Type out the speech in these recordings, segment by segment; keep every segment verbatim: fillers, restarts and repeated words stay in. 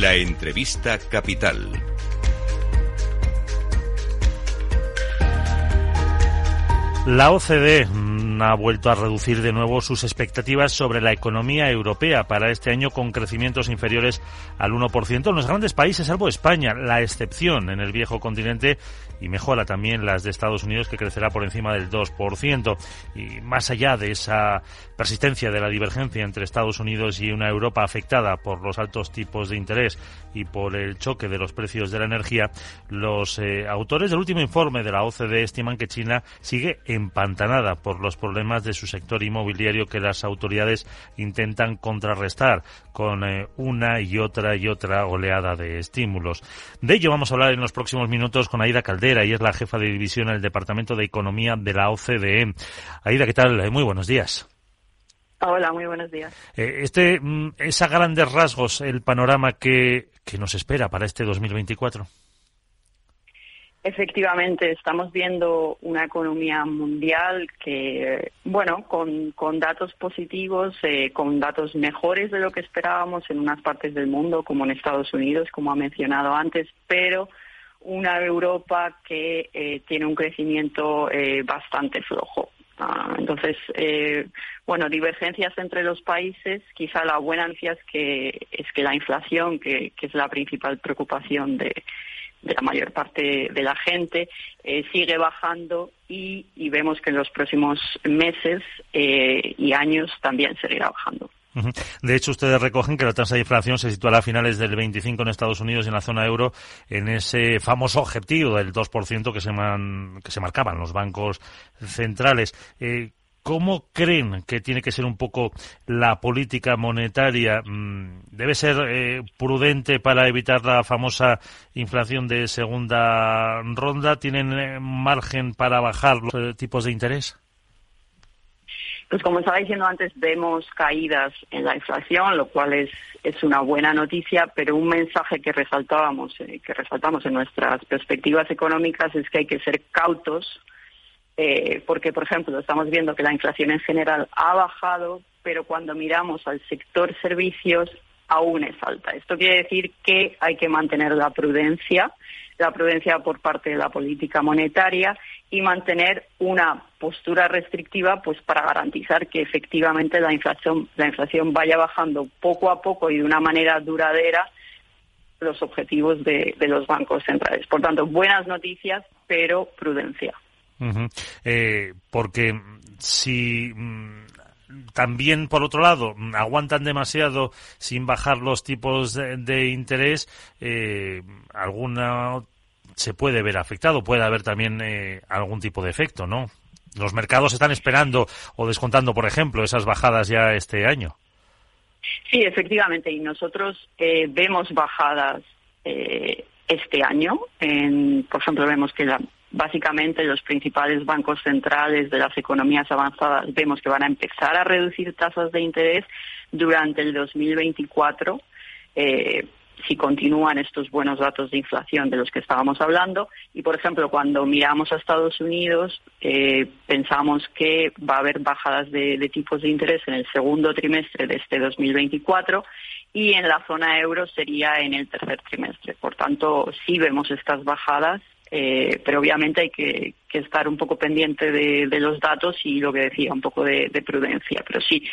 La entrevista capital. La O C D E ha vuelto a reducir de nuevo sus expectativas sobre la economía europea para este año, con crecimientos inferiores al uno por ciento en los grandes países, salvo España, la excepción en el viejo continente, y mejora también las de Estados Unidos, que crecerá por encima del dos por ciento. Y más allá de esa persistencia de la divergencia entre Estados Unidos y una Europa afectada por los altos tipos de interés y por el choque de los precios de la energía, los eh, autores del último informe de la O C D E estiman que China sigue empantanada por los problemas de su sector inmobiliario, que las autoridades intentan contrarrestar con eh, una y otra y otra oleada de estímulos. De ello vamos a hablar en los próximos minutos con Aida Caldera, y es la jefa de división en el Departamento de Economía de la O C D E. Aida, ¿qué tal? Muy buenos días. Hola, muy buenos días. Eh, este, ¿es a grandes rasgos el panorama que, que nos espera para este dos mil veinticuatro? Efectivamente, estamos viendo una economía mundial que, bueno, con, con datos positivos, eh, con datos mejores de lo que esperábamos en unas partes del mundo, como en Estados Unidos, como ha mencionado antes, pero una Europa que eh, tiene un crecimiento eh, bastante flojo. Ah, entonces, eh, bueno, divergencias entre los países. Quizá la buena noticia es que, es que la inflación, que, que es la principal preocupación de de la mayor parte de la gente, eh, sigue bajando y, y vemos que en los próximos meses eh, y años también seguirá bajando. De hecho, ustedes recogen que la tasa de inflación se situará a finales del veinticinco en Estados Unidos y en la zona euro, en ese famoso objetivo del dos por ciento que se, man, que se marcaban los bancos centrales. Eh, ¿Cómo creen que tiene que ser un poco la política monetaria? ¿Debe ser eh, prudente para evitar la famosa inflación de segunda ronda? ¿Tienen eh, margen para bajar los eh, tipos de interés? Pues como estaba diciendo antes, vemos caídas en la inflación, lo cual es, es una buena noticia, pero un mensaje que resaltábamos, eh, que resaltamos en nuestras perspectivas económicas es que hay que ser cautos. Eh, porque, por ejemplo, estamos viendo que la inflación en general ha bajado, pero cuando miramos al sector servicios aún es alta. Esto quiere decir que hay que mantener la prudencia, la prudencia por parte de la política monetaria, y mantener una postura restrictiva, pues, para garantizar que efectivamente la inflación, la inflación vaya bajando poco a poco y de una manera duradera los objetivos de, de los bancos centrales. Por tanto, buenas noticias, pero prudencia. Uh-huh. Eh, porque si mmm, también, por otro lado, aguantan demasiado sin bajar los tipos de, de interés, eh, alguna se puede ver afectado, puede haber también eh, algún tipo de efecto, ¿no? Los mercados están esperando o descontando, por ejemplo, esas bajadas ya este año. Sí, efectivamente, y nosotros eh, vemos bajadas eh, este año. En, por ejemplo, vemos que la Básicamente, los principales bancos centrales de las economías avanzadas vemos que van a empezar a reducir tasas de interés durante el dos mil veinticuatro, eh, si continúan estos buenos datos de inflación de los que estábamos hablando. Y, por ejemplo, cuando miramos a Estados Unidos, eh, pensamos que va a haber bajadas de, de tipos de interés en el segundo trimestre de este dos mil veinticuatro, y en la zona euro sería en el tercer trimestre. Por tanto, sí vemos estas bajadas. Eh, pero obviamente hay que, que estar un poco pendiente de, de los datos y lo que decía, un poco de, de prudencia. Pero sí,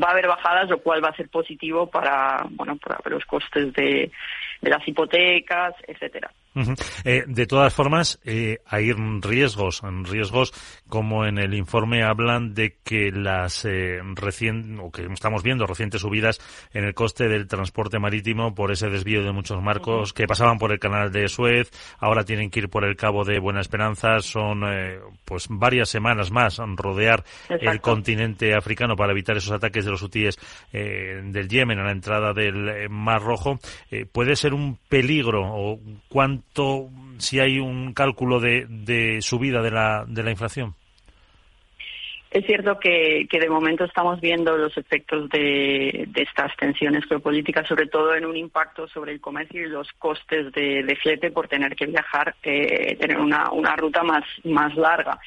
va a haber bajadas, lo cual va a ser positivo para, bueno, para los costes de, de las hipotecas, etcétera. Uh-huh. Eh, de todas formas, eh, hay riesgos, riesgos como en el informe hablan de que las eh, recién, o que estamos viendo recientes subidas en el coste del transporte marítimo por ese desvío de muchos barcos que pasaban por el canal de Suez, ahora tienen que ir por el Cabo de Buena Esperanza, son eh, pues varias semanas más rodear Exacto. el continente africano para evitar esos ataques de los hutíes eh, del Yemen a la entrada del Mar Rojo. Eh, ¿puede ser un peligro o cuánto si hay un cálculo de, de subida de la, de la inflación? Es cierto que, que de momento estamos viendo los efectos de, de estas tensiones geopolíticas, sobre todo en un impacto sobre el comercio y los costes de, de flete por tener que viajar, eh, tener una, una ruta más, más larga.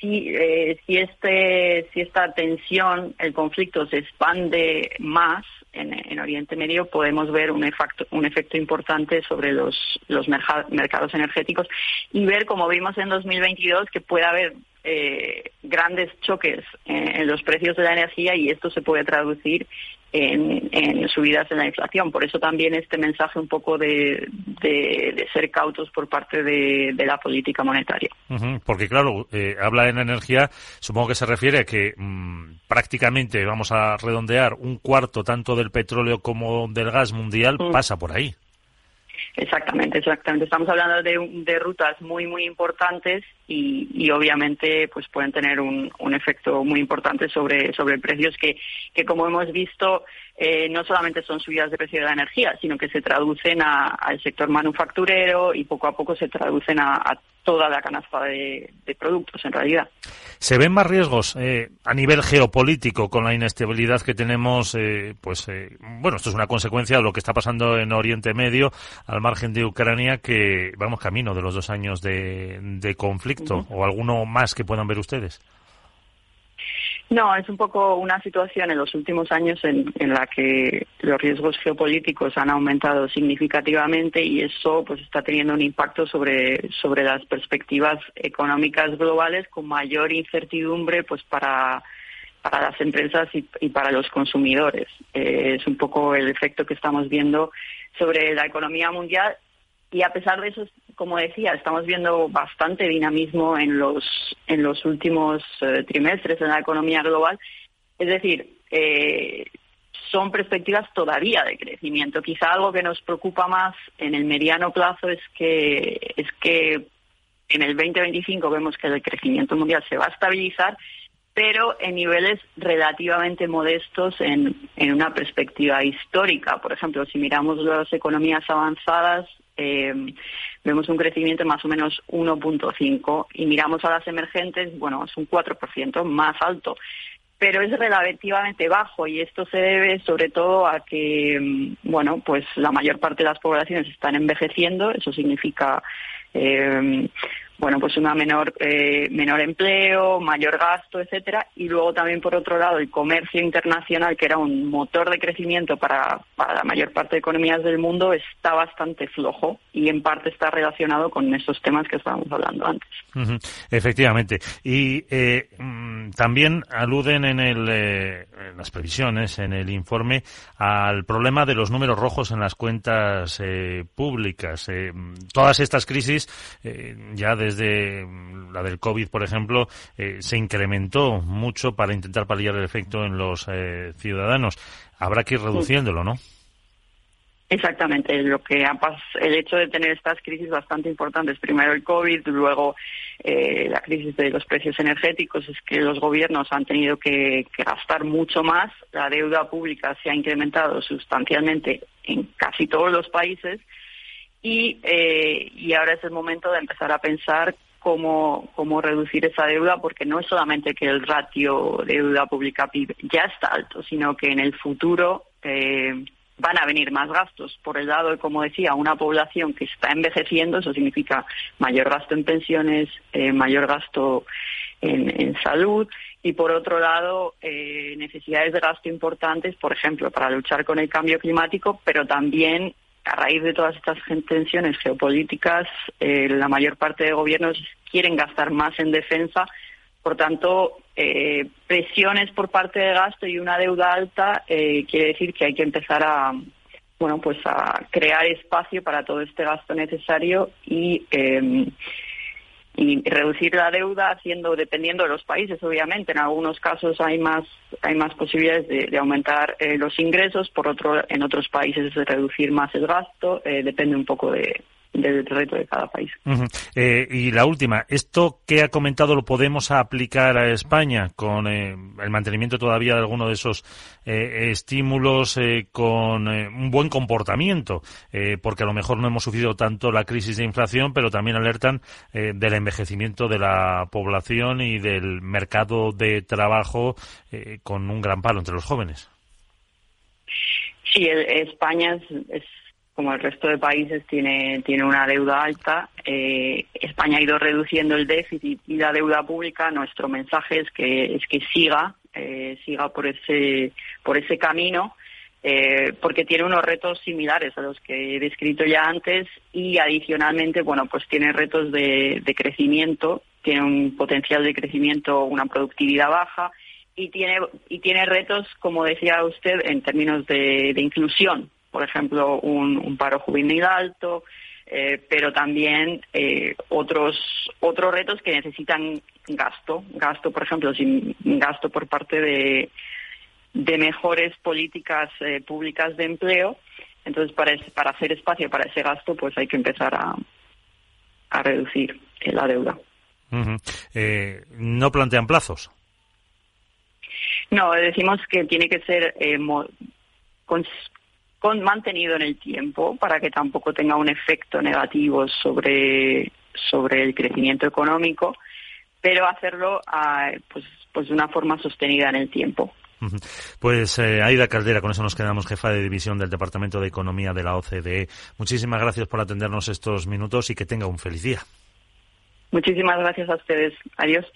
Si, eh, si, este, si esta tensión, el conflicto se expande más, en, en Oriente Medio, podemos ver un efecto, un efecto importante sobre los, los mercados energéticos y ver, como vimos en dos mil veintidós, que puede haber eh, grandes choques en, en los precios de la energía, y esto se puede traducir en, en subidas en la inflación. Por eso también este mensaje un poco de, de, de ser cautos por parte de, de la política monetaria. Uh-huh, porque claro, eh, habla de la energía, supongo que se refiere a que mmm, prácticamente, vamos a redondear, un cuarto tanto del petróleo como del gas mundial uh-huh. pasa por ahí. Exactamente, exactamente. Estamos hablando de, de rutas muy, muy importantes y, y obviamente pues pueden tener un, un efecto muy importante sobre, sobre precios que, que como hemos visto, eh, no solamente son subidas de precio de la energía, sino que se traducen a, al sector manufacturero y poco a poco se traducen a, a toda la canasta de, de productos, en realidad. ¿Se ven más riesgos eh, a nivel geopolítico con la inestabilidad que tenemos? Eh, pues eh, bueno, esto es una consecuencia de lo que está pasando en Oriente Medio, al margen de Ucrania, que vamos camino de los dos años de, de conflicto, uh-huh. o alguno más que puedan ver ustedes. No, es un poco una situación en los últimos años en, en la que los riesgos geopolíticos han aumentado significativamente y eso pues está teniendo un impacto sobre, sobre las perspectivas económicas globales, con mayor incertidumbre pues para, para las empresas y, y para los consumidores. Eh, es un poco el efecto que estamos viendo sobre la economía mundial. Y a pesar de eso, como decía, estamos viendo bastante dinamismo en los en los últimos eh, trimestres en la economía global. Es decir, eh, son perspectivas todavía de crecimiento. Quizá algo que nos preocupa más en el mediano plazo es que es que en el veinte veinticinco vemos que el crecimiento mundial se va a estabilizar, pero en niveles relativamente modestos en, en una perspectiva histórica. Por ejemplo, si miramos las economías avanzadas, Eh, vemos un crecimiento más o menos uno punto cinco y miramos a las emergentes, bueno, es un cuatro por ciento más alto, pero es relativamente bajo, y esto se debe sobre todo a que, bueno, pues la mayor parte de las poblaciones están envejeciendo. Eso significa eh, bueno, pues una menor eh, menor empleo, mayor gasto, etcétera, y luego también, por otro lado, el comercio internacional, que era un motor de crecimiento para, para la mayor parte de economías del mundo, está bastante flojo y en parte está relacionado con esos temas que estábamos hablando antes. Uh-huh. Efectivamente. Y eh, también aluden en, el, eh, en las previsiones, en el informe, al problema de los números rojos en las cuentas eh, públicas. Eh, todas estas crisis, eh, ya de desde la del COVID, por ejemplo, eh, se incrementó mucho para intentar paliar el efecto en los eh, ciudadanos. Habrá que ir reduciéndolo, ¿no? Exactamente. Lo que ha pas- el hecho de tener estas crisis bastante importantes, primero el COVID, luego eh, la crisis de los precios energéticos, es que los gobiernos han tenido que, que gastar mucho más. La deuda pública se ha incrementado sustancialmente en casi todos los países. Y, eh, y ahora es el momento de empezar a pensar cómo, cómo reducir esa deuda, porque no es solamente que el ratio deuda pública P I B ya está alto, sino que en el futuro eh, van a venir más gastos. Por el lado, como decía, una población que está envejeciendo, eso significa mayor gasto en pensiones, eh, mayor gasto en, en salud, y por otro lado, eh, necesidades de gasto importantes, por ejemplo, para luchar con el cambio climático, pero también, a raíz de todas estas tensiones geopolíticas, eh, la mayor parte de gobiernos quieren gastar más en defensa. Por tanto, eh, presiones por parte de gasto y una deuda alta eh, quiere decir que hay que empezar a, bueno, pues a crear espacio para todo este gasto necesario y eh, y reducir la deuda, haciendo, dependiendo de los países, obviamente. En algunos casos hay más hay más posibilidades de, de aumentar eh, los ingresos, por otro, en otros países de reducir más el gasto, eh, depende un poco de, del reto de cada país. Uh-huh. Eh, y la última, esto que ha comentado lo podemos aplicar a España con eh, el mantenimiento todavía de alguno de esos eh, estímulos, eh, con eh, un buen comportamiento, eh, porque a lo mejor no hemos sufrido tanto la crisis de inflación, pero también alertan eh, del envejecimiento de la población y del mercado de trabajo eh, con un gran palo entre los jóvenes. Sí, el, España es... es... como el resto de países, tiene tiene una deuda alta. Eh, España ha ido reduciendo el déficit y la deuda pública. Nuestro mensaje es que es que siga eh, siga por ese por ese camino. eh, porque tiene unos retos similares a los que he descrito ya antes y adicionalmente, bueno, pues tiene retos de, de crecimiento, tiene un potencial de crecimiento, una productividad baja y tiene y tiene retos, como decía usted, en términos de, de inclusión, por ejemplo, un, un paro juvenil alto, eh, pero también eh, otros otros retos que necesitan gasto, gasto, por ejemplo, sin gasto por parte de de mejores políticas eh, públicas de empleo. Entonces, para, es, para hacer espacio para ese gasto, pues hay que empezar a, a reducir la deuda. Uh-huh. Eh, ¿no plantean plazos? No, decimos que tiene que ser eh, mo- con, con mantenido en el tiempo para que tampoco tenga un efecto negativo sobre, sobre el crecimiento económico, pero hacerlo eh, pues, pues de una forma sostenida en el tiempo. Pues eh, Aida Caldera, con eso nos quedamos, jefa de división del Departamento de Economía de la O C D E. Muchísimas gracias por atendernos estos minutos y que tenga un feliz día. Muchísimas gracias a ustedes. Adiós.